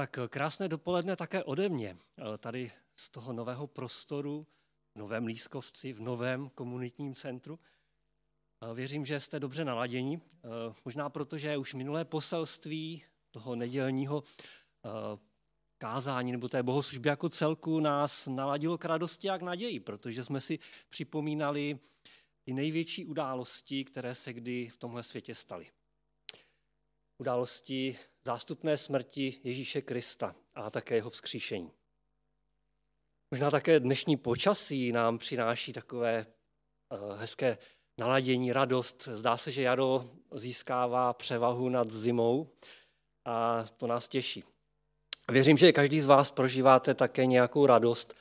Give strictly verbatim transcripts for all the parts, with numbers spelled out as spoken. Tak krásné dopoledne také ode mě. Tady z toho nového prostoru, v novém Lískovci, v novém komunitním centru. Věřím, že jste dobře naladěni, možná protože už minulé poselství toho nedělního kázání nebo té bohoslužby jako celku nás naladilo k radosti a k naději, protože jsme si připomínali ty největší události, které se kdy v tomhle světě staly. Události zástupné smrti Ježíše Krista a také jeho vzkříšení. Možná také dnešní počasí nám přináší takové hezké naladění, radost. Zdá se, že jaro získává převahu nad zimou a to nás těší. Věřím, že každý z vás prožíváte také nějakou radost,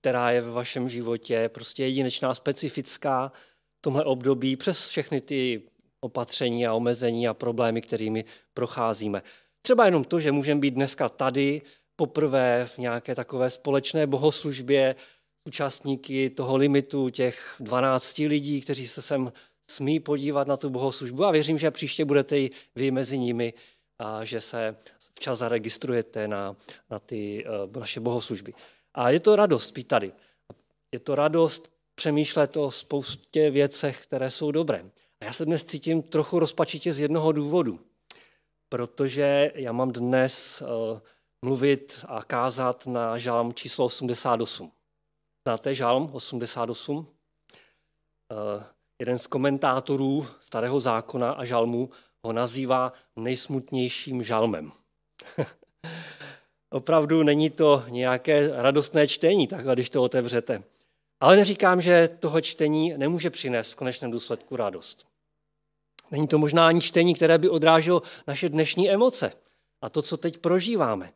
která je ve vašem životě prostě jedinečná, specifická v tomhle období přes všechny ty opatření a omezení a problémy, kterými procházíme. Třeba jenom to, že můžeme být dneska tady poprvé v nějaké takové společné bohoslužbě, účastníky toho limitu těch dvanácti lidí, kteří se sem smí podívat na tu bohoslužbu, a věřím, že příště budete i vy mezi nimi a že se včas zaregistrujete na, na ty uh, naše bohoslužby. A je to radost být tady. Je to radost přemýšlet o spoustě věcech, které jsou dobré. A já se dnes cítím trochu rozpačitě z jednoho důvodu, protože já mám dnes uh, mluvit a kázat na žalm číslo osmdesát osm. Znáte žalm osmdesát osm? Uh, jeden z komentátorů Starého zákona a žalmu ho nazývá nejsmutnějším žalmem. Opravdu není to nějaké radostné čtení, takhle, když to otevřete. Ale neříkám, že toho čtení nemůže přinést v konečném důsledku radost. Není to možná ani čtení, které by odráželo naše dnešní emoce a to, co teď prožíváme.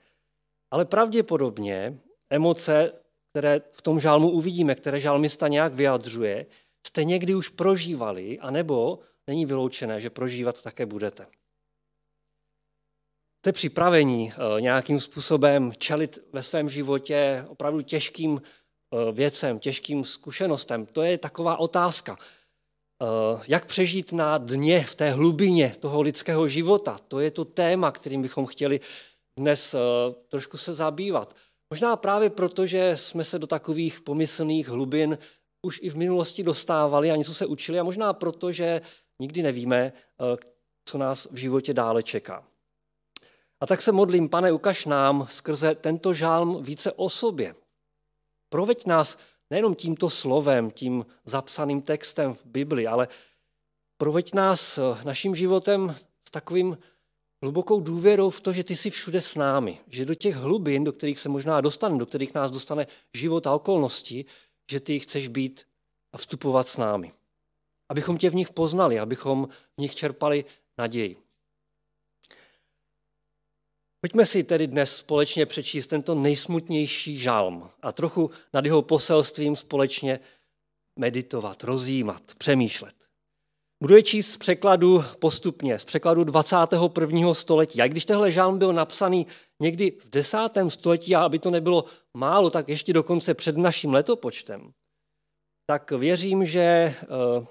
Ale pravděpodobně emoce, které v tom žálmu uvidíme, které žálmista nějak vyjadřuje, jste někdy už prožívali, anebo není vyloučené, že prožívat také budete. Jste připraveni nějakým způsobem čelit ve svém životě opravdu těžkým věcem, těžkým zkušenostem? To je taková otázka. Jak přežít na dně, v té hlubině toho lidského života? To je to téma, kterým bychom chtěli dnes trošku se zabývat. Možná právě proto, že jsme se do takových pomyslných hlubin už i v minulosti dostávali a něco se učili, a možná proto, že nikdy nevíme, co nás v životě dále čeká. A tak se modlím, Pane, ukaž nám skrze tento žálm více o sobě. Proveď nás nejenom tímto slovem, tím zapsaným textem v Bibli, ale proveď nás naším životem s takovým hlubokou důvěrou v to, že ty jsi všude s námi, že do těch hlubin, do kterých se možná dostane, do kterých nás dostane život a okolnosti, že ty chceš být a vstupovat s námi. Abychom tě v nich poznali, abychom v nich čerpali naději. Pojďme si tedy dnes společně přečíst tento nejsmutnější žalm a trochu nad jeho poselstvím společně meditovat, rozjímat, přemýšlet. Budu je číst z překladu postupně, z překladu dvacátého prvního století. A když tenhle žalm byl napsaný někdy v desátém století, a aby to nebylo málo, tak ještě dokonce před naším letopočtem, tak věřím, že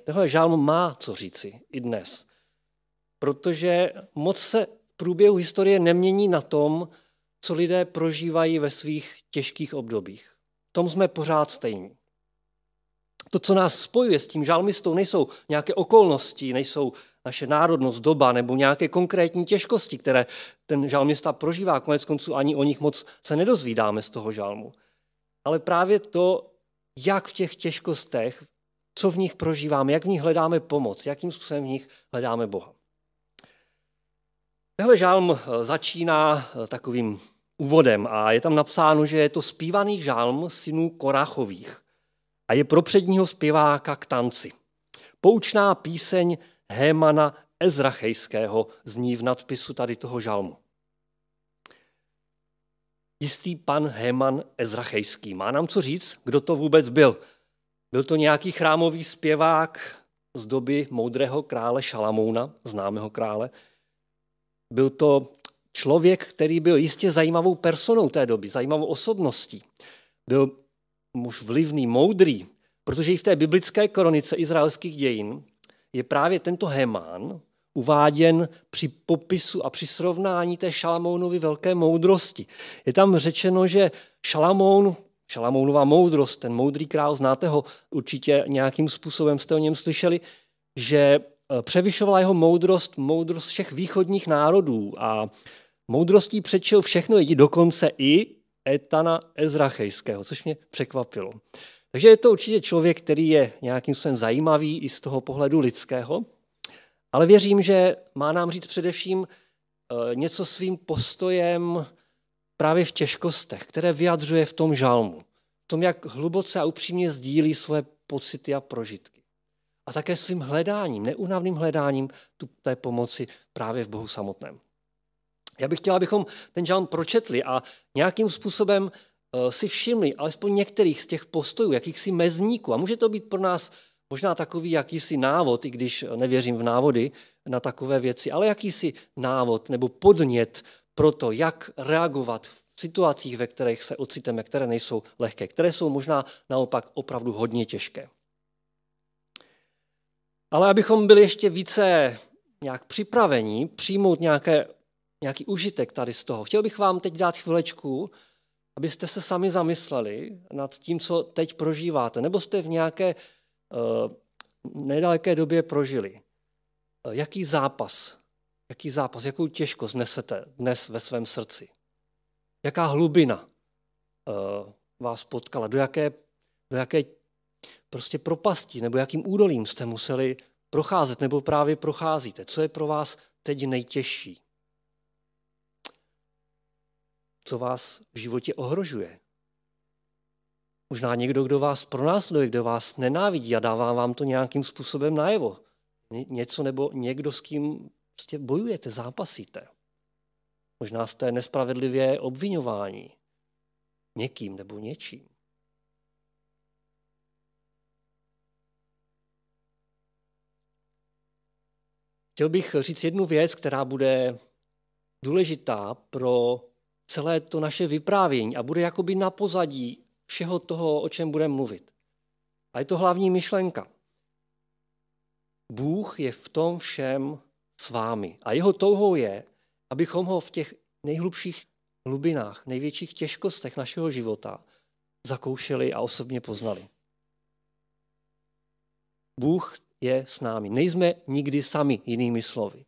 tenhle žalm má co říci i dnes. Protože moc se v průběhu historie nemění na tom, co lidé prožívají ve svých těžkých obdobích. V tom jsme pořád stejní. To, co nás spojuje s tím žalmistou, nejsou nějaké okolnosti, nejsou naše národnost, doba nebo nějaké konkrétní těžkosti, které ten žalmista prožívá. Konec konců ani o nich moc se nedozvídáme z toho žalmu. Ale právě to, jak v těch těžkostech, co v nich prožíváme, jak v nich hledáme pomoc, jakým způsobem v nich hledáme Boha. Tenhle žalm začíná takovým úvodem a je tam napsáno, že je to zpívaný žalm synů Korachových a je pro předního zpěváka k tanci. Poučná píseň Hémana Ezrachejského zní v nadpisu tady toho žalmu. Jistý pan Héman Ezrachejský. Má nám co říct, kdo to vůbec byl? Byl to nějaký chrámový zpěvák z doby moudrého krále Šalamouna, známého krále. Byl to člověk, který byl jistě zajímavou personou té doby, zajímavou osobností. Byl muž vlivný, moudrý, protože i v té biblické kronice izraelských dějin je právě tento Héman uváděn při popisu a při srovnání té Šalamounovy velké moudrosti. Je tam řečeno, že Šalamoun, Šalamounova moudrost, ten moudrý král, znáte ho určitě nějakým způsobem, jste o něm slyšeli, že převyšovala jeho moudrost, moudrost všech východních národů a moudrostí předčil všechno lidi, dokonce i Etana Ezrachejského, což mě překvapilo. Takže je to určitě člověk, který je nějakým způsobem zajímavý i z toho pohledu lidského, ale věřím, že má nám říct především něco svým postojem právě v těžkostech, které vyjadřuje v tom žalmu, v tom, jak hluboce a upřímně sdílí svoje pocity a prožitky. A také svým hledáním, neúnavným hledáním té pomoci právě v Bohu samotném. Já bych chtěl, abychom ten žalm pročetli a nějakým způsobem si všimli alespoň některých z těch postojů, jakýchsi mezníků. A může to být pro nás možná takový jakýsi návod, i když nevěřím v návody na takové věci, ale jakýsi návod nebo podnět pro to, jak reagovat v situacích, ve kterých se ociteme, které nejsou lehké, které jsou možná naopak opravdu hodně těžké. Ale abychom byli ještě více nějak připraveni přijmout nějaké, nějaký užitek tady z toho, chtěl bych vám teď dát chvilečku, abyste se sami zamysleli nad tím, co teď prožíváte, nebo jste v nějaké uh, nedaleké době prožili. Uh, jaký zápas, jaký zápas, jakou těžkost nesete dnes ve svém srdci? Jaká hlubina uh, vás potkala? Do jaké, do jaké prostě propasti nebo jakým údolím jste museli procházet nebo právě procházíte? Co je pro vás teď nejtěžší? Co vás v životě ohrožuje? Možná někdo, kdo vás pronásleduje, kdo vás nenávidí a dává vám to nějakým způsobem najevo. Něco nebo někdo, s kým prostě bojujete, zápasíte. Možná jste nespravedlivě obviňováni někým nebo něčím. Chtěl bych říct jednu věc, která bude důležitá pro celé to naše vyprávění a bude jakoby na pozadí všeho toho, o čem budeme mluvit. A je to hlavní myšlenka. Bůh je v tom všem s vámi a jeho touhou je, abychom ho v těch nejhlubších hlubinách, největších těžkostech našeho života zakoušeli a osobně poznali. Bůh je s námi. Nejsme nikdy sami, jinými slovy.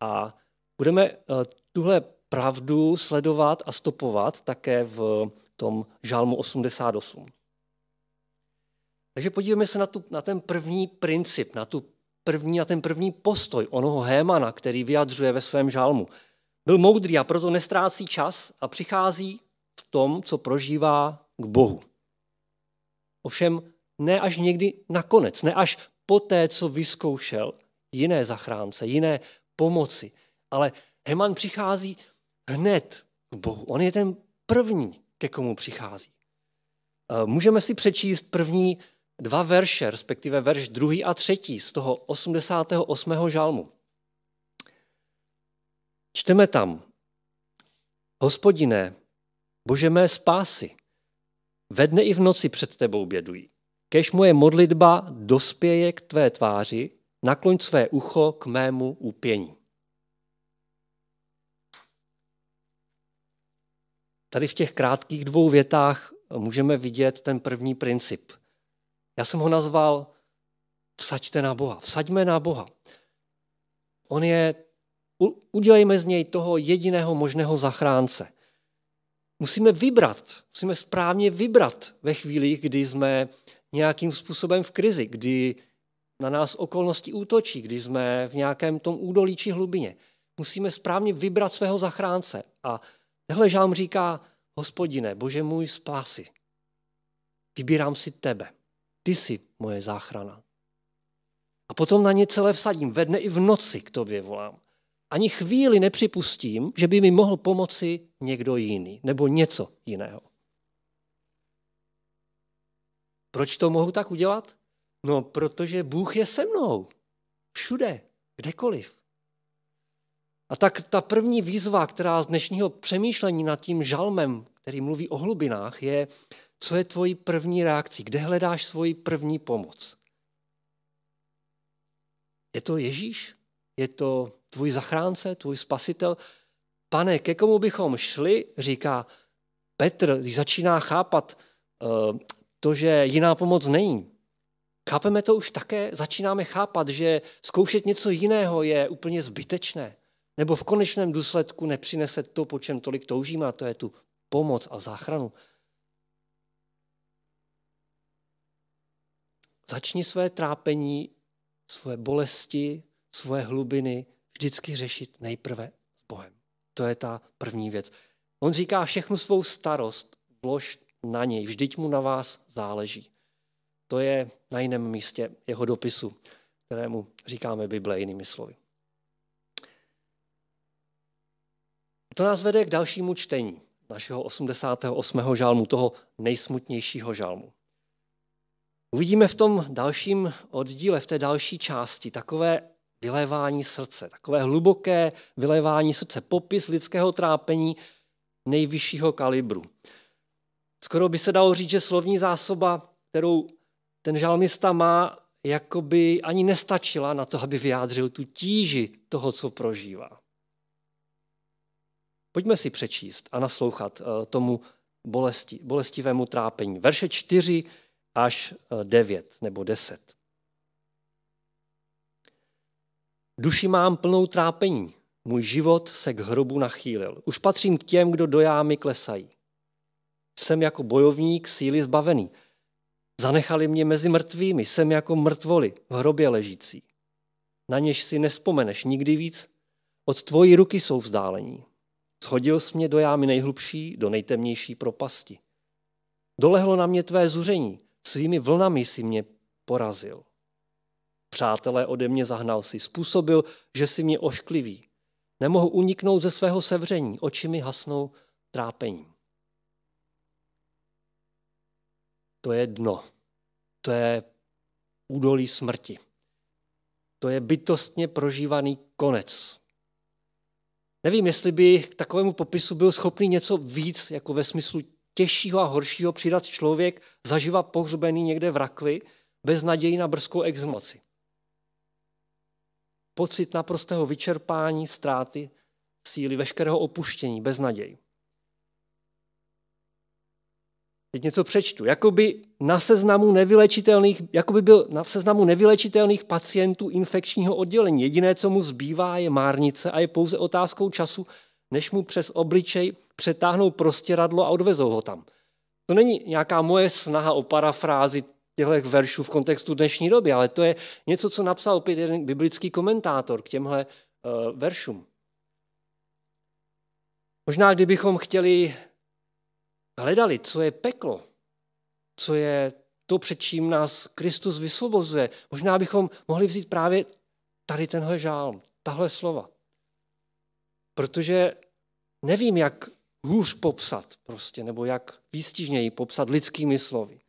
A budeme tuhle pravdu sledovat a stopovat také v tom žalmu osmdesát osm. Takže podívejme se na, tu, na ten první princip, na, tu první, na ten první postoj onoho Hémana, který vyjadřuje ve svém žalmu. Byl moudrý a proto nestrácí čas a přichází v tom, co prožívá, k Bohu. Ovšem ne až někdy nakonec, ne až poté, co vyzkoušel jiné zachránce, jiné pomoci, ale Héman přichází hned k Bohu. On je ten první, ke komu přichází. Můžeme si přečíst první dva verše, respektive verš druhý a třetí z toho osmdesátého osmého žalmu. Čteme tam. Hospodine, Bože mé spásy, ve dne i v noci před tebou bědují. Kéž moje modlitba dospěje k tvé tváři, nakloň své ucho k mému úpění. Tady v těch krátkých dvou větách můžeme vidět ten první princip. Já jsem ho nazval vsaďte na Boha, vsaďme na Boha. On je, udělejme z něj toho jediného možného zachránce. Musíme vybrat, musíme správně vybrat ve chvíli, kdy jsme nějakým způsobem v krizi, kdy na nás okolnosti útočí, kdy jsme v nějakém tom údolí či hlubině. Musíme správně vybrat svého zachránce a Tehle žálm říká, Hospodine, Bože můj spásy, vybírám si tebe, ty jsi moje záchrana. A potom na ně celé vsadím, ve dne i v noci k tobě volám. Ani chvíli nepřipustím, že by mi mohl pomoci někdo jiný nebo něco jiného. Proč to mohu tak udělat? No, protože Bůh je se mnou. Všude, kdekoliv. A tak ta první výzva, která z dnešního přemýšlení nad tím žalmem, který mluví o hlubinách, je, co je tvojí první reakcí, kde hledáš svoji první pomoc. Je to Ježíš? je to tvůj zachránce, tvůj spasitel. Pane, ke komu bychom šli, říká Petr, když začíná chápat to, že jiná pomoc není. Chápeme to už také, začínáme chápat, že zkoušet něco jiného je úplně zbytečné, nebo v konečném důsledku nepřinese to, po čem tolik toužíme, a to je tu pomoc a záchranu. Začni své trápení, svoje bolesti, svoje hlubiny vždycky řešit nejprve s Bohem. To je ta první věc. On říká, všechnu svou starost vlož na něj, vždyť mu na vás záleží. To je na jiném místě jeho dopisu, kterému říkáme Bible jinými slovy. To nás vede k dalšímu čtení našeho osmdesátého osmého žálmu, toho nejsmutnějšího žálmu. Uvidíme v tom dalším oddíle, v té další části, takové vylévání srdce, takové hluboké vylévání srdce, popis lidského trápení nejvyššího kalibru. Skoro by se dalo říct, že slovní zásoba, kterou ten žalmista má, jakoby ani nestačila na to, aby vyjádřil tu tíži toho, co prožívá. Pojďme si přečíst a naslouchat tomu bolesti, bolestivému trápení. Verše čtyři až devět nebo deset. Duši mám plnou trápení, můj život se k hrobu nachýlil. Už patřím k těm, kdo do jámy klesají. Jsem jako bojovník síly zbavený. Zanechali mě mezi mrtvými, jsem jako mrtvoli v hrobě ležící. Na něž si nespomeneš nikdy víc, od tvojí ruky jsou vzdálení. Shodil jsi mě do jámy nejhlubší, do nejtemnější propasti. Dolehlo na mě tvé zuření, svými vlnami si mě porazil. Přátelé ode mě zahnal si, způsobil, že si mě ošklivý. Nemohu uniknout ze svého sevření, oči mi hasnou trápením. To je dno, to je údolí smrti, to je bytostně prožívaný konec. Nevím, jestli by k takovému popisu byl schopný něco víc, jako ve smyslu těžšího a horšího, přidat člověk zaživa pohřbený někde v rakvi, bez naději na brzkou exhumaci. Pocit naprostého vyčerpání, ztráty síly, veškerého opuštění, bez naději. Teď něco přečtu. Jakoby na seznamu nevylečitelných, jakoby byl na seznamu nevylečitelných pacientů infekčního oddělení. Jediné, co mu zbývá, je márnice a je pouze otázkou času, než mu přes obličej přetáhnou prostěradlo a odvezou ho tam. To není nějaká moje snaha o parafrázi těchto veršů v kontextu dnešní doby, ale to je něco, co napsal opět jeden biblický komentátor k těmhle uh, veršům. Možná, kdybychom chtěli hledali, co je peklo, co je to, před čím nás Kristus vysvobozuje, možná bychom mohli vzít právě tady tenhle žálm, tahle slova. Protože nevím, jak hůř popsat prostě, nebo jak výstižněji popsat lidskými slovy.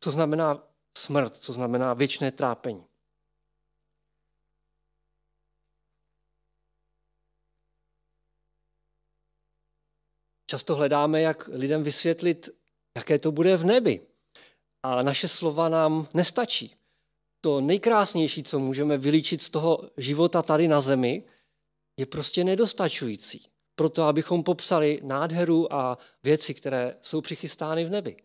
Co znamená smrt, co znamená věčné trápení. Často hledáme, jak lidem vysvětlit, jaké to bude v nebi. A naše slova nám nestačí. To nejkrásnější, co můžeme vylíčit z toho života tady na zemi, je prostě nedostačující. Proto, abychom popsali nádheru a věci, které jsou přichystány v nebi.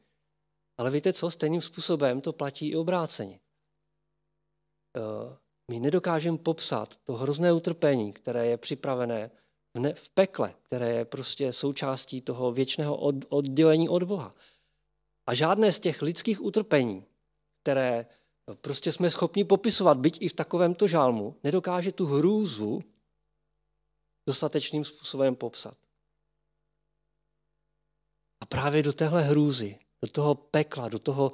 Ale víte co, stejným způsobem to platí i obráceně. My nedokážeme popsat to hrozné utrpení, které je připravené v pekle, které je prostě součástí toho věčného oddělení od Boha. A žádné z těch lidských utrpení, které prostě jsme schopni popisovat, byť i v takovémto žálmu, nedokáže tu hrůzu dostatečným způsobem popsat. A právě do téhle hrůzy, do toho pekla, do toho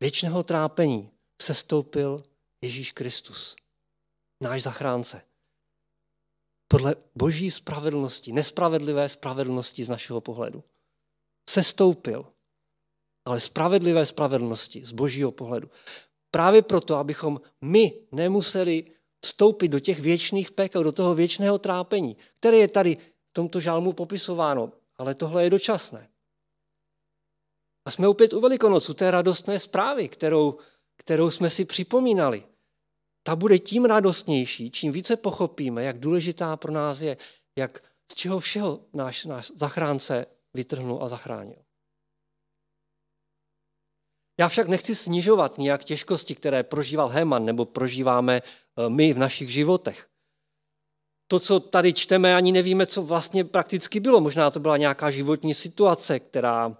věčného trápení sestoupil Ježíš Kristus, náš zachránce. Podle boží spravedlnosti, nespravedlivé spravedlnosti z našeho pohledu. Sestoupil, ale spravedlivé spravedlnosti z božího pohledu. Právě proto, abychom my nemuseli vstoupit do těch věčných pekel, do toho věčného trápení, které je tady v tomto žálmu popisováno, ale tohle je dočasné. A jsme opět u Velikonoc, u té radostné zprávy, kterou, kterou jsme si připomínali. ta bude tím radostnější, čím více pochopíme, jak důležitá pro nás je, jak z čeho všeho náš, náš zachránce vytrhnul a zachránil. Já však nechci snižovat nějak těžkosti, které prožíval Héman nebo prožíváme my v našich životech. To, co tady čteme, ani nevíme, co vlastně prakticky bylo. Možná to byla nějaká životní situace, která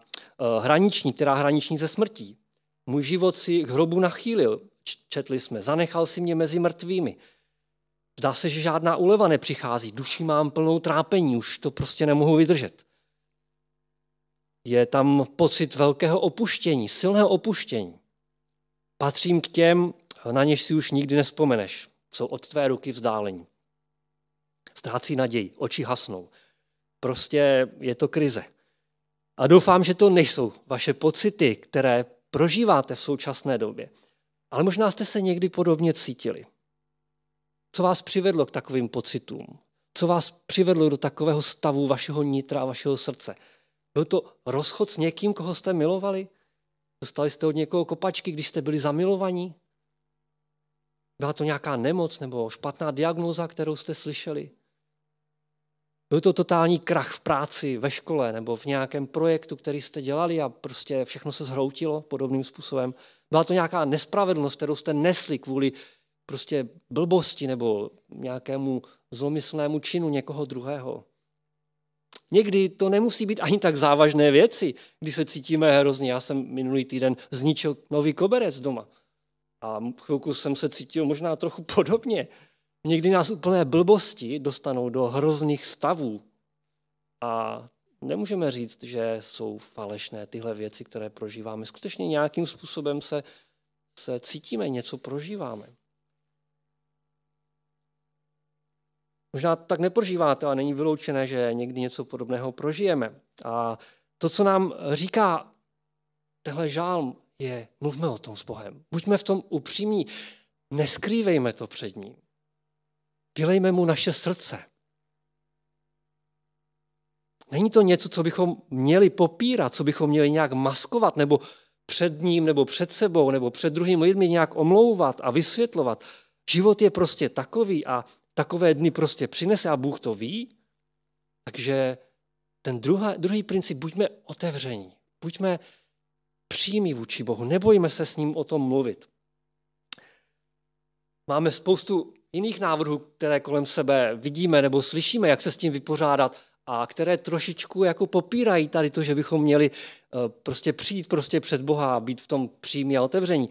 hraniční, která hraniční ze smrtí. Můj život si k hrobu nachýlil, četli jsme, zanechal si mě mezi mrtvými. Zdá se, že žádná úleva nepřichází, duši mám plnou trápení, už to prostě nemohu vydržet. Je tam pocit velkého opuštění, silného opuštění. Patřím k těm, na něž si už nikdy nespomeneš. Jsou od tvé ruky vzdálení. Ztrácí naději, oči hasnou. Prostě je to krize. A doufám, že to nejsou vaše pocity, které prožíváte v současné době. Ale možná jste se někdy podobně cítili. Co vás přivedlo k takovým pocitům? Co vás přivedlo do takového stavu vašeho nitra, vašeho srdce? Byl to rozchod s někým, koho jste milovali? Dostali jste od někoho kopačky, když jste byli zamilovaní? Byla to nějaká nemoc nebo špatná diagnóza, kterou jste slyšeli? Byl to totální krach v práci, ve škole nebo v nějakém projektu, který jste dělali a prostě všechno se zhroutilo podobným způsobem? Byla to nějaká nespravedlnost, kterou jste nesli kvůli prostě blbosti nebo nějakému zlomyslnému činu někoho druhého? Někdy to nemusí být ani tak závažné věci, když se cítíme hrozně. Já jsem minulý týden zničil nový koberec doma a chvilku jsem se cítil možná trochu podobně. Někdy nás úplné blbosti dostanou do hrozných stavů a nemůžeme říct, že jsou falešné tyhle věci, které prožíváme. Skutečně nějakým způsobem se, se cítíme, něco prožíváme. Možná tak neprožíváte, ale není vyloučené, že někdy něco podobného prožijeme. A to, co nám říká tenhle žálm, je mluvme o tom s Bohem. Buďme v tom upřímní. Neskrývejme to před ním. Vylejme mu naše srdce. Není to něco, co bychom měli popírat, co bychom měli nějak maskovat, nebo před ním, nebo před sebou, nebo před druhými lidmi nějak omlouvat a vysvětlovat. Život je prostě takový a takové dny prostě přinese a Bůh to ví. Takže ten druhá, druhý princip, buďme otevření, buďme přímí vůči Bohu, nebojíme se s ním o tom mluvit. Máme spoustu jiných návrhů, které kolem sebe vidíme nebo slyšíme, jak se s tím vypořádat a které trošičku jako popírají tady to, že bychom měli prostě přijít prostě před Boha a být v tom přímí a otevření.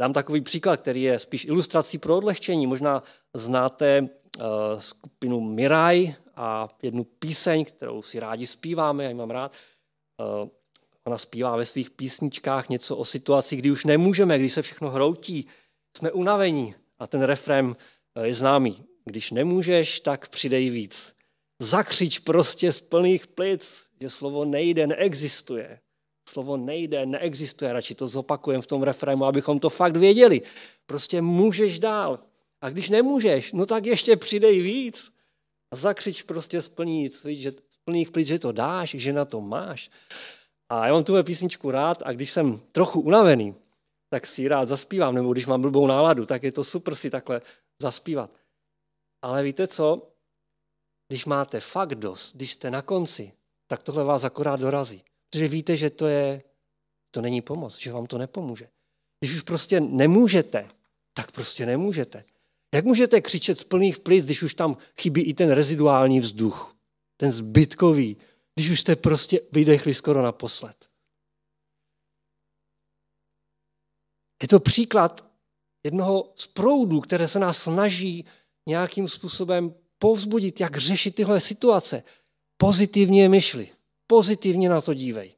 Dám takový příklad, který je spíš ilustrací pro odlehčení. Možná znáte skupinu Mirai a jednu píseň, kterou si rádi zpíváme, já ji mám rád. Ona zpívá ve svých písničkách něco o situaci, kdy už nemůžeme, když se všechno hroutí, jsme unavení. A ten refrém je známý. Když nemůžeš, tak přidej víc. Zakřič prostě z plných plic, že slovo nejde, neexistuje. Slovo nejde, neexistuje, radši to zopakujeme v tom refrému, abychom to fakt věděli. Prostě můžeš dál. A když nemůžeš, no tak ještě přidej víc. A zakřič prostě z plných plic, že to dáš, že na to máš. A já mám tuhle písničku rád a když jsem trochu unavený, tak si ji rád zaspívám, nebo když mám blbou náladu, tak je to super si takhle zaspívat. Ale víte co? Když máte fakt dost, když jste na konci, tak tohle vás akorát dorazí. Protože víte, že to, je, to není pomoc, že vám to nepomůže. Když už prostě nemůžete, tak prostě nemůžete. Jak můžete křičet z plných plic, když už tam chybí i ten reziduální vzduch, ten zbytkový, když už jste prostě vydechli skoro naposled. Je to příklad jednoho z proudů, které se nás snaží nějakým způsobem povzbudit, jak řešit tyhle situace. Pozitivně myšli. Pozitivně na to dívej.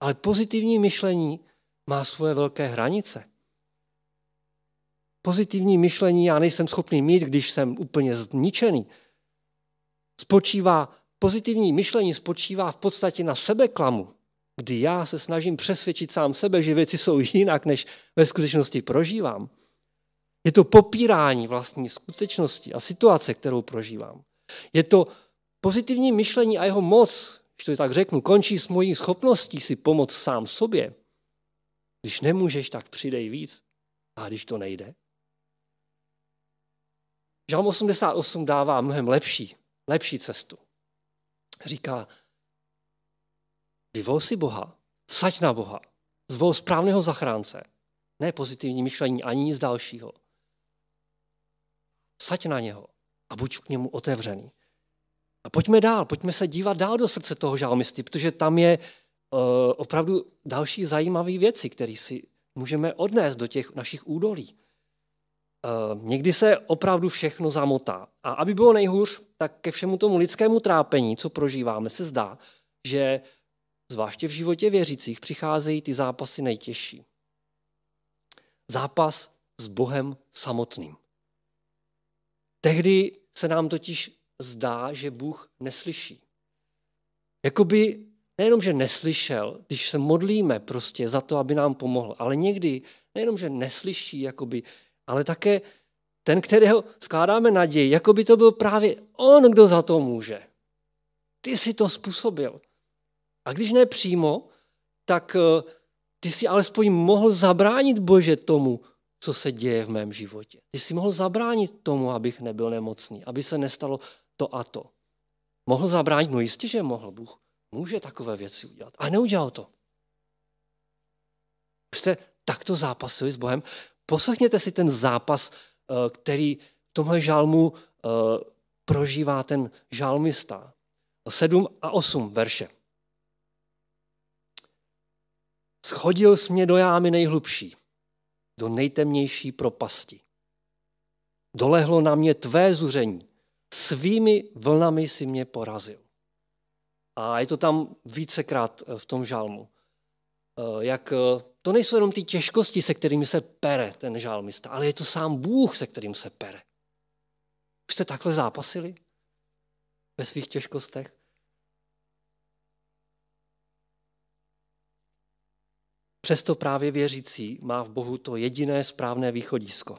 Ale pozitivní myšlení má svoje velké hranice. Pozitivní myšlení já nejsem schopný mít, když jsem úplně zničený. Spočívá, pozitivní myšlení spočívá v podstatě na sebeklamu, kdy já se snažím přesvědčit sám sebe, že věci jsou jinak, než ve skutečnosti prožívám. Je to popírání vlastní skutečnosti a situace, kterou prožívám. Je to pozitivní myšlení a jeho moc, když to tak řeknu, končí s mojí schopností si pomoct sám sobě. Když nemůžeš, tak přidej víc. A když to nejde, Žalm osmdesát osm dává mnohem lepší, lepší cestu. Říká, vyvol si Boha, vsaď na Boha, zvol správného zachránce, ne pozitivní myšlení ani nic dalšího. Vsaď na něho a buď k němu otevřený. A pojďme dál, pojďme se dívat dál do srdce toho žalmisty, protože tam je uh, opravdu další zajímavé věci, které si můžeme odnést do těch našich údolí. Uh, někdy se opravdu všechno zamotá. A aby bylo nejhůř, tak ke všemu tomu lidskému trápení, co prožíváme, se zdá, že zvláště v životě věřících přicházejí ty zápasy nejtěžší. Zápas s Bohem samotným. Tehdy se nám totiž zdá, že Bůh neslyší. Jakoby nejenom, že neslyšel, když se modlíme prostě za to, aby nám pomohl, ale někdy nejenom, že neslyší, jakoby, ale také ten, kterého skládáme naději, jakoby to byl právě on, kdo za to může. Ty jsi to způsobil. A když ne přímo, tak ty jsi alespoň mohl zabránit, Bože, tomu, co se děje v mém životě. Ty jsi mohl zabránit tomu, abych nebyl nemocný, aby se nestalo to a to. Mohl zabránit? No jistě, že mohl. Bůh může takové věci udělat. A neudělal to. Už jste takto zápasili s Bohem. Poslechněte si ten zápas, který v tomhle žalmu prožívá ten žalmista. sedm a osm verše. Schodil jsi mě do jámy nejhlubší, do nejtemnější propasti. Dolehlo na mě tvé zuření, svými vlnami jsi mě porazil. A je to tam vícekrát v tom žalmu. Jak to nejsou jenom ty těžkosti, se kterými se pere ten žalmista, ale je to sám Bůh, se kterým se pere. Už jste takhle zápasili ve svých těžkostech? Přesto právě věřící má v Bohu to jediné správné východisko.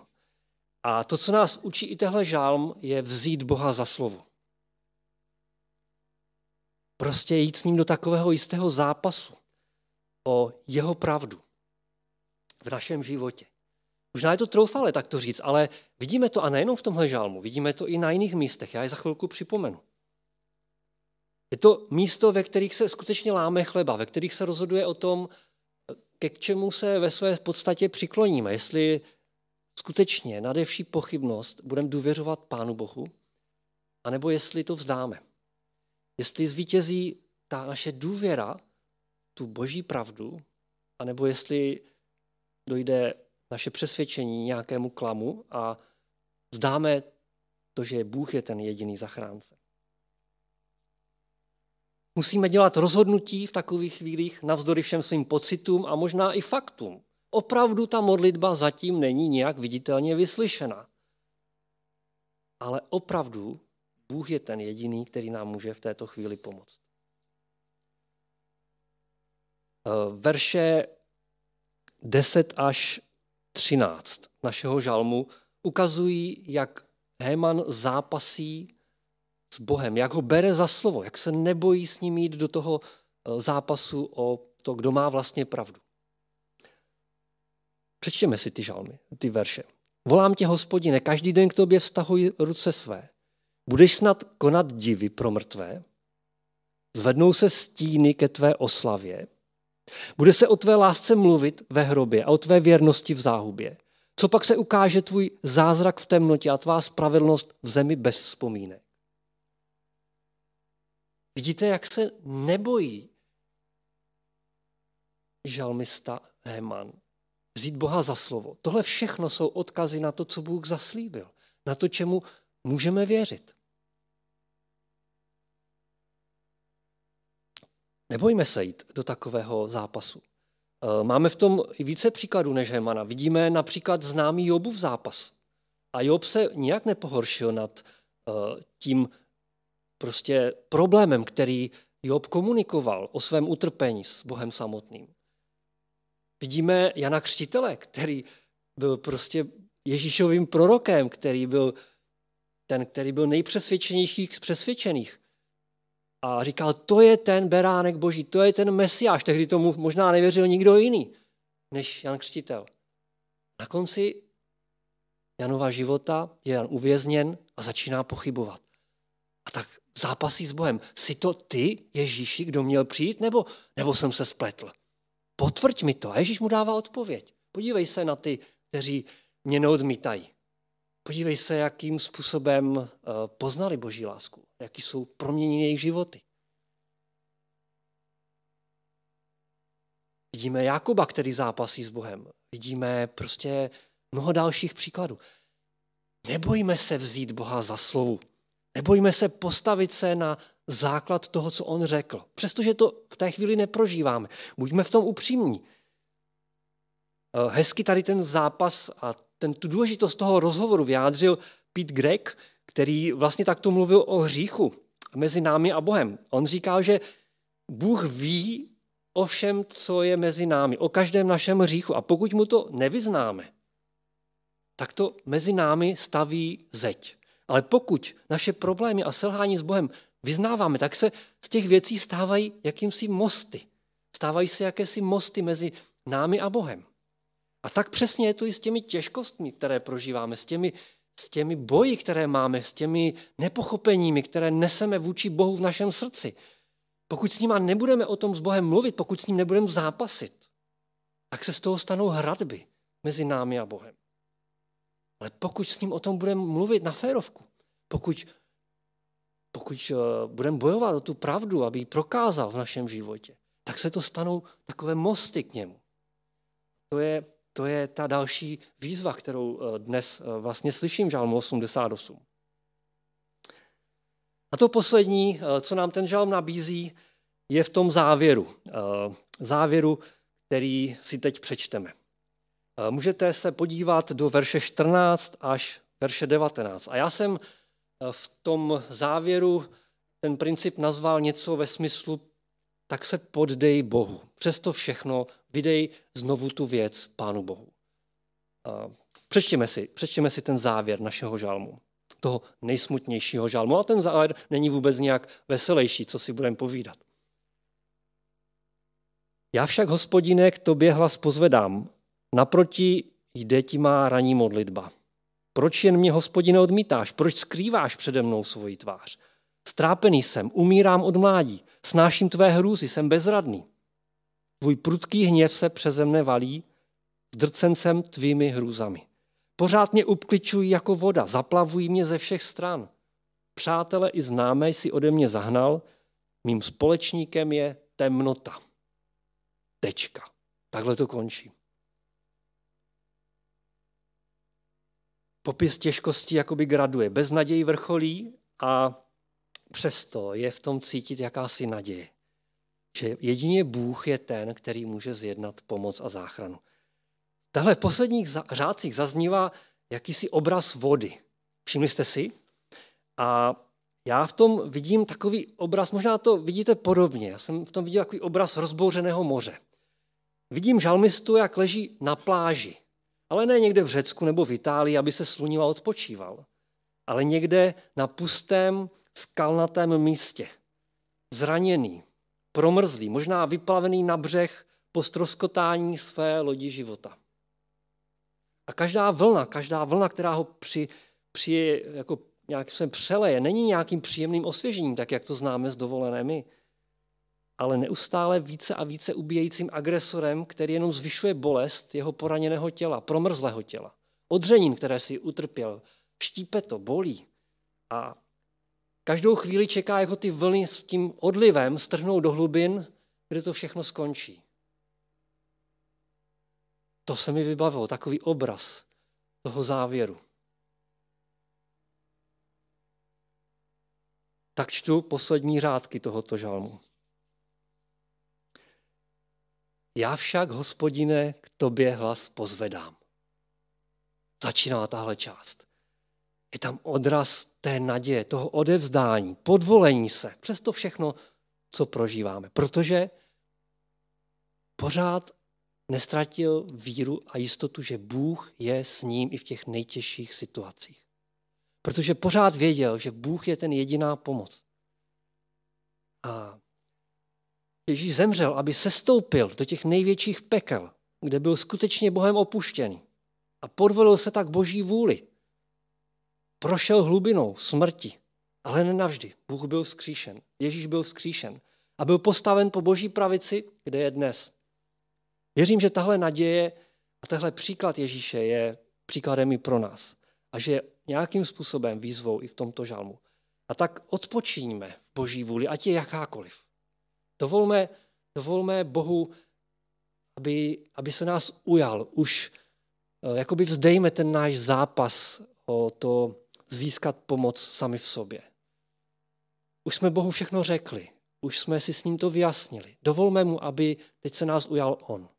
A to, co nás učí i tehle žálm, je vzít Boha za slovo. Prostě jít s ním do takového jistého zápasu o jeho pravdu v našem životě. Možná je to troufalé tak to říct, ale vidíme to a nejenom v tomhle žálmu, vidíme to i na jiných místech. Já je za chvilku připomenu. Je to místo, ve kterých se skutečně láme chleba, ve kterých se rozhoduje o tom, ke čemu se ve své podstatě přikloníme, jestli skutečně nade vší pochybnost budeme důvěřovat Pánu Bohu, anebo jestli to vzdáme. Jestli zvítězí ta naše důvěra, tu boží pravdu, anebo jestli dojde naše přesvědčení nějakému klamu a vzdáme to, že Bůh je ten jediný zachránce. Musíme dělat rozhodnutí v takových chvílích navzdory všem svým pocitům a možná i faktům. Opravdu ta modlitba zatím není nějak viditelně vyslyšena. Ale opravdu Bůh je ten jediný, který nám může v této chvíli pomoct. Verše deset až třináct našeho žalmu ukazují, jak Héman zápasí s Bohem, jak ho bere za slovo, jak se nebojí s ním jít do toho zápasu o to, kdo má vlastně pravdu. Přečtěme si ty žalmy, ty verše. Volám tě, Hospodine, každý den k tobě vztahuji ruce své. Budeš snad konat divy pro mrtvé? Zvednou se stíny ke tvé oslavě? Bude se o tvé lásce mluvit ve hrobě a o tvé věrnosti v záhubě? Co pak se ukáže tvůj zázrak v temnotě a tvá spravedlnost v zemi bez vzpomínek? Vidíte, jak se nebojí žalmista Héman vzít Boha za slovo. Tohle všechno jsou odkazy na to, co Bůh zaslíbil, na to, čemu můžeme věřit. Nebojme se jít do takového zápasu. Máme v tom i více příkladů než Hémana. Vidíme například známý Jobův zápas. A Job se nijak nepohoršil nad tím, prostě problémem, který Job komunikoval o svém utrpení s Bohem samotným. Vidíme Jana Křtitele, který byl prostě Ježíšovým prorokem, který byl ten, který byl nejpřesvědčenější z přesvědčených. A říkal, to je ten beránek boží, to je ten mesiáš. Tehdy tomu možná nevěřil nikdo jiný než Jan Křtitel. Na konci Janova života, je Jan uvězněn a začíná pochybovat. A tak zápasí s Bohem. Jsi to ty, Ježíši, kdo měl přijít, nebo, nebo jsem se spletl? Potvrď mi to. A Ježíš mu dává odpověď. Podívej se na ty, kteří mě neodmítají. Podívej se, jakým způsobem poznali Boží lásku, jaký jsou proměněny jejich životy. Vidíme Jakuba, který zápasí s Bohem. Vidíme prostě mnoho dalších příkladů. Nebojíme se vzít Boha za slovu. Nebojíme se postavit se na základ toho, co on řekl. Přestože to v té chvíli neprožíváme. Buďme v tom upřímní. Hezky tady ten zápas a ten, tu důležitost toho rozhovoru vyjádřil Pete Greg, který vlastně takto mluvil o hříchu mezi námi a Bohem. On říká, že Bůh ví o všem, co je mezi námi, o každém našem hříchu. A pokud mu to nevyznáme, tak to mezi námi staví zeď. Ale pokud naše problémy a selhání s Bohem vyznáváme, tak se z těch věcí stávají jakýmsi mosty. Stávají se jakési mosty mezi námi a Bohem. A tak přesně je to i s těmi těžkostmi, které prožíváme, s těmi, s těmi boji, které máme, s těmi nepochopeními, které neseme vůči Bohu v našem srdci. Pokud s nima nebudeme o tom s Bohem mluvit, pokud s ním nebudeme zápasit, tak se z toho stanou hradby mezi námi a Bohem. Ale pokud s ním o tom budeme mluvit na férovku, pokud, pokud budeme bojovat o tu pravdu, aby ji prokázal v našem životě, tak se to stanou takové mosty k němu. To je, to je ta další výzva, kterou dnes vlastně slyším, žalm osmdesát osm. A to poslední, co nám ten žalm nabízí, je v tom závěru. Závěru, který si teď přečteme. Můžete se podívat do verše čtrnáct až verše devatenáct. A já jsem v tom závěru ten princip nazval něco ve smyslu tak se poddej Bohu. Přesto všechno vydej znovu tu věc Pánu Bohu. Přečtěme si, přečtěme si ten závěr našeho žalmu, toho nejsmutnějšího žalmu. A ten závěr není vůbec nějak veselější, co si budeme povídat. Já však, Hospodine, k tobě hlas pozvedám. Naproti jde ti má ranní modlitba. Proč jen mě, Hospodine, odmítáš? Proč skrýváš přede mnou svoji tvář? Strápený jsem, umírám od mládí, snáším tvé hrůzy, jsem bezradný. Tvůj prudký hněv se přeze mne valí, zdrcen jsem tvými hrůzami. Pořád mě obkličují jako voda, zaplavují mě ze všech stran. Přátele i známé si ode mě zahnal, mým společníkem je temnota. Tečka. Takhle to končí. Popis těžkosti jakoby graduje. Beznaděj vrcholí a přesto je v tom cítit jakási naděje. Že jedině Bůh je ten, který může zjednat pomoc a záchranu. Tahle v posledních řádcích zaznívá jakýsi obraz vody. Všimli jste si? A já v tom vidím takový obraz, možná to vidíte podobně, já jsem v tom viděl takový obraz rozbouřeného moře. Vidím žalmistu, jak leží na pláži. Ale ne někde v Řecku nebo v Itálii, aby se slunil a odpočíval, ale někde na pustém, skalnatém místě. Zraněný, promrzlý, možná vyplavený na břeh po stroskotání své lodi života. A každá vlna, každá vlna, která ho při, při, jako nějak se přeleje, není nějakým příjemným osvěžením, tak jak to známe z dovolené my, ale neustále více a více ubíjejícím agresorem, který jenom zvyšuje bolest jeho poraněného těla, promrzlého těla, odřenin, které si utrpěl, štípe to, bolí. A každou chvíli čeká, jak ho ty vlny s tím odlivem strhnou do hlubin, kde to všechno skončí. To se mi vybavilo, takový obraz toho závěru. Tak čtu poslední řádky tohoto žalmu. Já však, Hospodine, k tobě hlas pozvedám. Začíná tahle část. Je tam odraz té naděje, toho odevzdání, podvolení se, přes to všechno, co prožíváme. Protože pořád neztratil víru a jistotu, že Bůh je s ním i v těch nejtěžších situacích. Protože pořád věděl, že Bůh je ten jediná pomoc. A Ježíš zemřel, aby sestoupil do těch největších pekel, kde byl skutečně Bohem opuštěný, a podvolil se tak boží vůli. Prošel hlubinou smrti, ale ne navždy. Bůh byl vzkříšen, Ježíš byl vzkříšen a byl postaven po boží pravici, kde je dnes. Věřím, že tahle naděje a tahle příklad Ježíše je příkladem i pro nás a že je nějakým způsobem výzvou i v tomto žalmu. A tak odpočíňme v boží vůli, ať je jakákoliv. Dovolme, dovolme Bohu, aby, aby se nás ujal. Už jakoby vzdejme ten náš zápas o to získat pomoc sami v sobě. Už jsme Bohu všechno řekli. Už jsme si s ním to vyjasnili. Dovolme mu, aby teď se nás ujal on.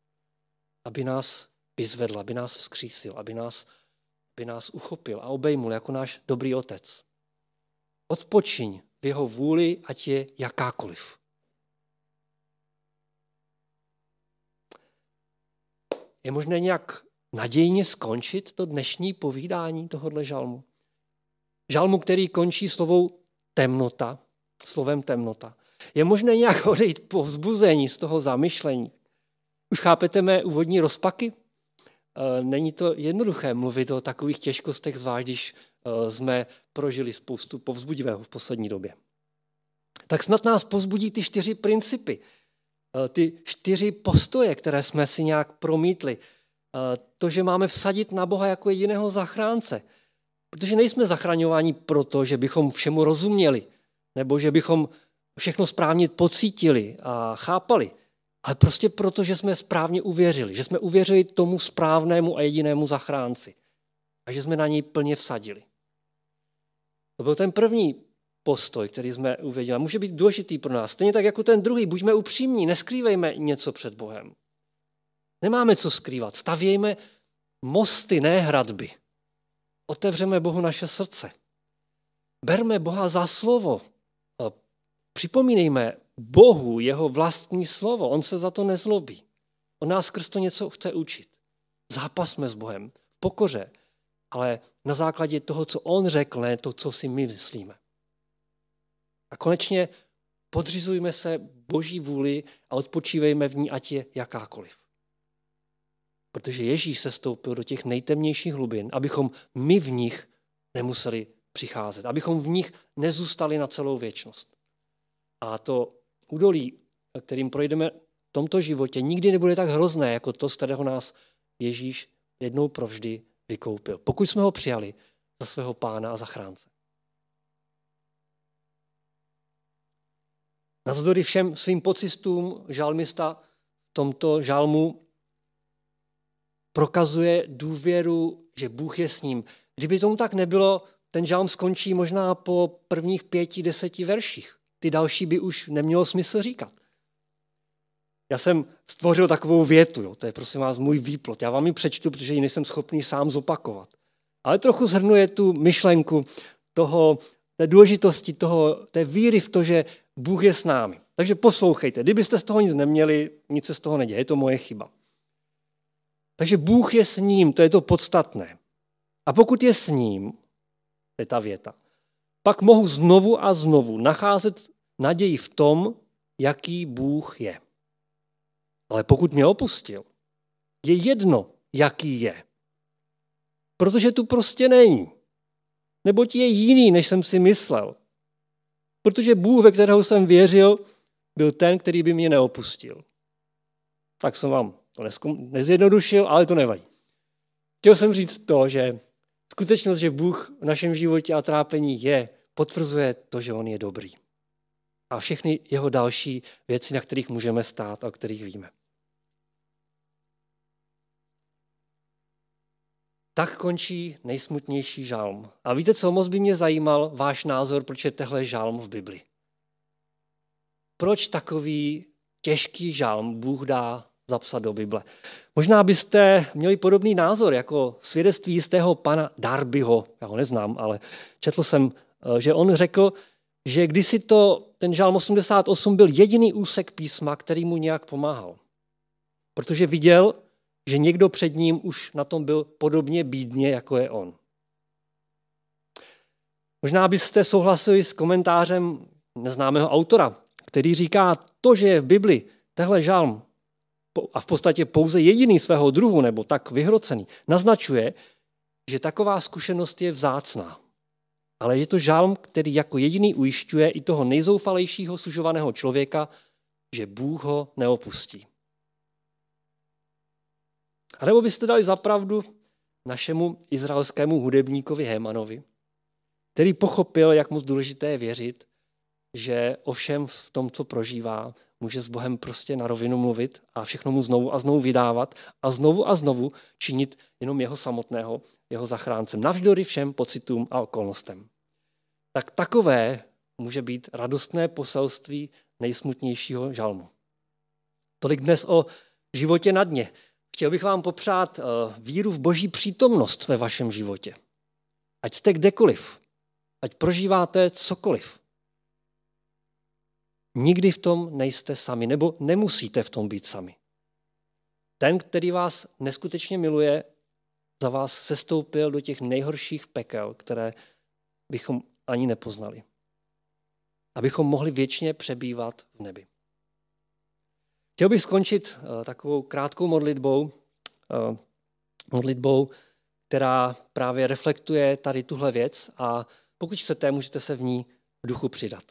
Aby nás vyzvedl, aby nás vzkřísil, aby nás, aby nás uchopil a obejmul jako náš dobrý otec. Odpočiň v jeho vůli, ať je jakákoliv. Je možné nějak nadějně skončit to dnešní povídání tohohle žalmu. Žalmu, který končí slovou temnota, slovem temnota. Je možné nějak odejít po vzbuzení z toho zamyšlení. Už chápete mé úvodní rozpaky? Není to jednoduché mluvit o takových těžkostech, zvlášť když jsme prožili spoustu povzbudivého v poslední době. Tak snad nás povzbudí ty čtyři principy, ty čtyři postoje, které jsme si nějak promítli. To, že máme vsadit na Boha jako jediného zachránce. Protože nejsme zachraňováni proto, že bychom všemu rozuměli, nebo že bychom všechno správně pocítili a chápali, ale prostě proto, že jsme správně uvěřili, že jsme uvěřili tomu správnému a jedinému zachránci a že jsme na něj plně vsadili. To byl ten první postoj, který jsme uvěděli. A může být důležitý pro nás. Stejně tak jako ten druhý. Buďme upřímní, neskrývejme něco před Bohem. Nemáme co skrývat. Stavějme mosty, ne hradby. Otevřeme Bohu naše srdce. Berme Boha za slovo. Připomínejme Bohu jeho vlastní slovo. On se za to nezlobí. On nás skrz to něco chce učit. Zápasme s Bohem v pokoře, ale na základě toho, co on řekl, ne to, co si my myslíme. A konečně podřizujme se boží vůli a odpočívejme v ní, ať je jakákoliv. Protože Ježíš se stoupil do těch nejtemnějších hlubin, abychom my v nich nemuseli přicházet, abychom v nich nezůstali na celou věčnost. A to údolí, kterým projdeme v tomto životě, nikdy nebude tak hrozné, jako to, z kterého nás Ježíš jednou provždy vykoupil. Pokud jsme ho přijali za svého pána a zachránce. Navzdory všem svým pocitům žalmista v tomto žalmu prokazuje důvěru, že Bůh je s ním. Kdyby tomu tak nebylo, ten žalm skončí možná po prvních pěti, deseti verších. Ty další by už nemělo smysl říkat. Já jsem stvořil takovou větu, jo, to je prosím vás můj výplod. Já vám ji přečtu, protože ji nejsem schopný sám zopakovat. Ale trochu shrnuje tu myšlenku toho, té důležitosti, toho, té víry v to, že Bůh je s námi. Takže poslouchejte, kdybyste z toho nic neměli, nic se z toho neděje, je to moje chyba. Takže Bůh je s ním, to je to podstatné. A pokud je s ním, to je ta věta, pak mohu znovu a znovu nacházet naději v tom, jaký Bůh je. Ale pokud mě opustil, je jedno, jaký je. Protože tu prostě není. Neboť je jiný, než jsem si myslel. Protože Bůh, ve kterého jsem věřil, byl ten, který by mě neopustil. Tak jsem vám to nezjednodušil, ale to nevadí. Chtěl jsem říct to, že skutečnost, že Bůh v našem životě a trápení je, potvrzuje to, že on je dobrý. A všechny jeho další věci, na kterých můžeme stát a o kterých víme. Tak končí nejsmutnější žalm. A víte co, moc by mě zajímal váš názor, proč je tehle žalm v Bibli. Proč takový těžký žalm Bůh dá zapsat do Bible? Možná byste měli podobný názor jako svědectví jistého pana Darbyho. Já ho neznám, ale četl jsem, že on řekl, že kdysi to, ten žalm osmdesát osm byl jediný úsek písma, který mu nějak pomáhal. Protože viděl, že někdo před ním už na tom byl podobně bídně, jako je on. Možná byste souhlasili s komentářem neznámého autora, který říká, to, že je v Bibli, tehle žalm, a v podstatě pouze jediný svého druhu nebo tak vyhrocený, naznačuje, že taková zkušenost je vzácná. Ale je to žalm, který jako jediný ujišťuje i toho nejzoufalejšího sužovaného člověka, že Bůh ho neopustí. A nebo byste dali zapravdu našemu izraelskému hudebníkovi Hémanovi, který pochopil, jak moc důležité je věřit, že ovšem v tom, co prožívá, může s Bohem prostě na rovinu mluvit a všechno mu znovu a znovu vydávat a znovu a znovu činit jenom jeho samotného, jeho zachráncem, navždory všem pocitům a okolnostem. Tak takové může být radostné poselství nejsmutnějšího žalmu. Tolik dnes o životě na dně. Chtěl bych vám popřát víru v Boží přítomnost ve vašem životě. Ať jste kdekoliv, ať prožíváte cokoliv. Nikdy v tom nejste sami, nebo nemusíte v tom být sami. Ten, který vás neskutečně miluje, za vás sestoupil do těch nejhorších pekel, které bychom ani nepoznali. Abychom mohli věčně přebývat v nebi. Chtěl bych skončit takovou krátkou modlitbou, modlitbou, která právě reflektuje tady tuhle věc a pokud chcete, můžete se v ní v duchu přidat.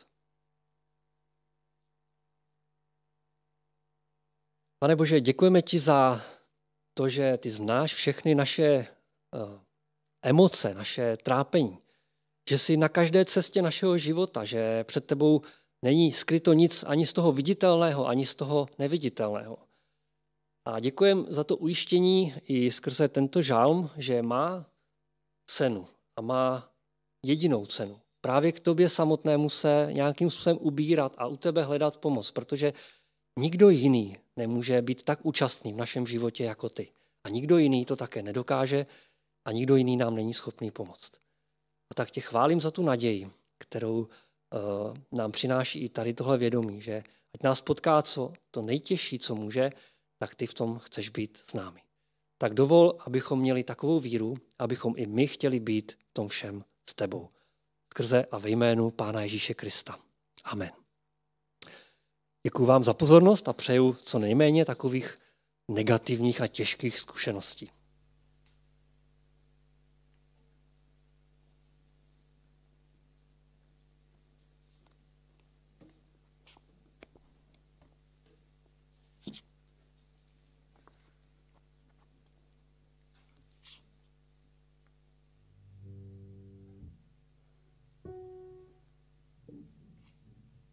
Pane Bože, děkujeme ti za to, že ty znáš všechny naše emoce, naše trápení, že jsi na každé cestě našeho života, že před tebou není skryto nic ani z toho viditelného, ani z toho neviditelného. A děkujem za to ujištění i skrze tento žalm, že má cenu a má jedinou cenu. Právě k tobě samotnému se nějakým způsobem ubírat a u tebe hledat pomoc, protože nikdo jiný nemůže být tak účastný v našem životě jako ty. A nikdo jiný to také nedokáže a nikdo jiný nám není schopný pomoct. A tak tě chválím za tu naději, kterou nám přináší i tady tohle vědomí, že ať nás potká co to nejtěžší, co může, tak ty v tom chceš být s námi. Tak dovol, abychom měli takovou víru, abychom i my chtěli být v tom všem s tebou. Skrze a ve jménu Pána Ježíše Krista. Amen. Děkuji vám za pozornost a přeju co nejméně takových negativních a těžkých zkušeností.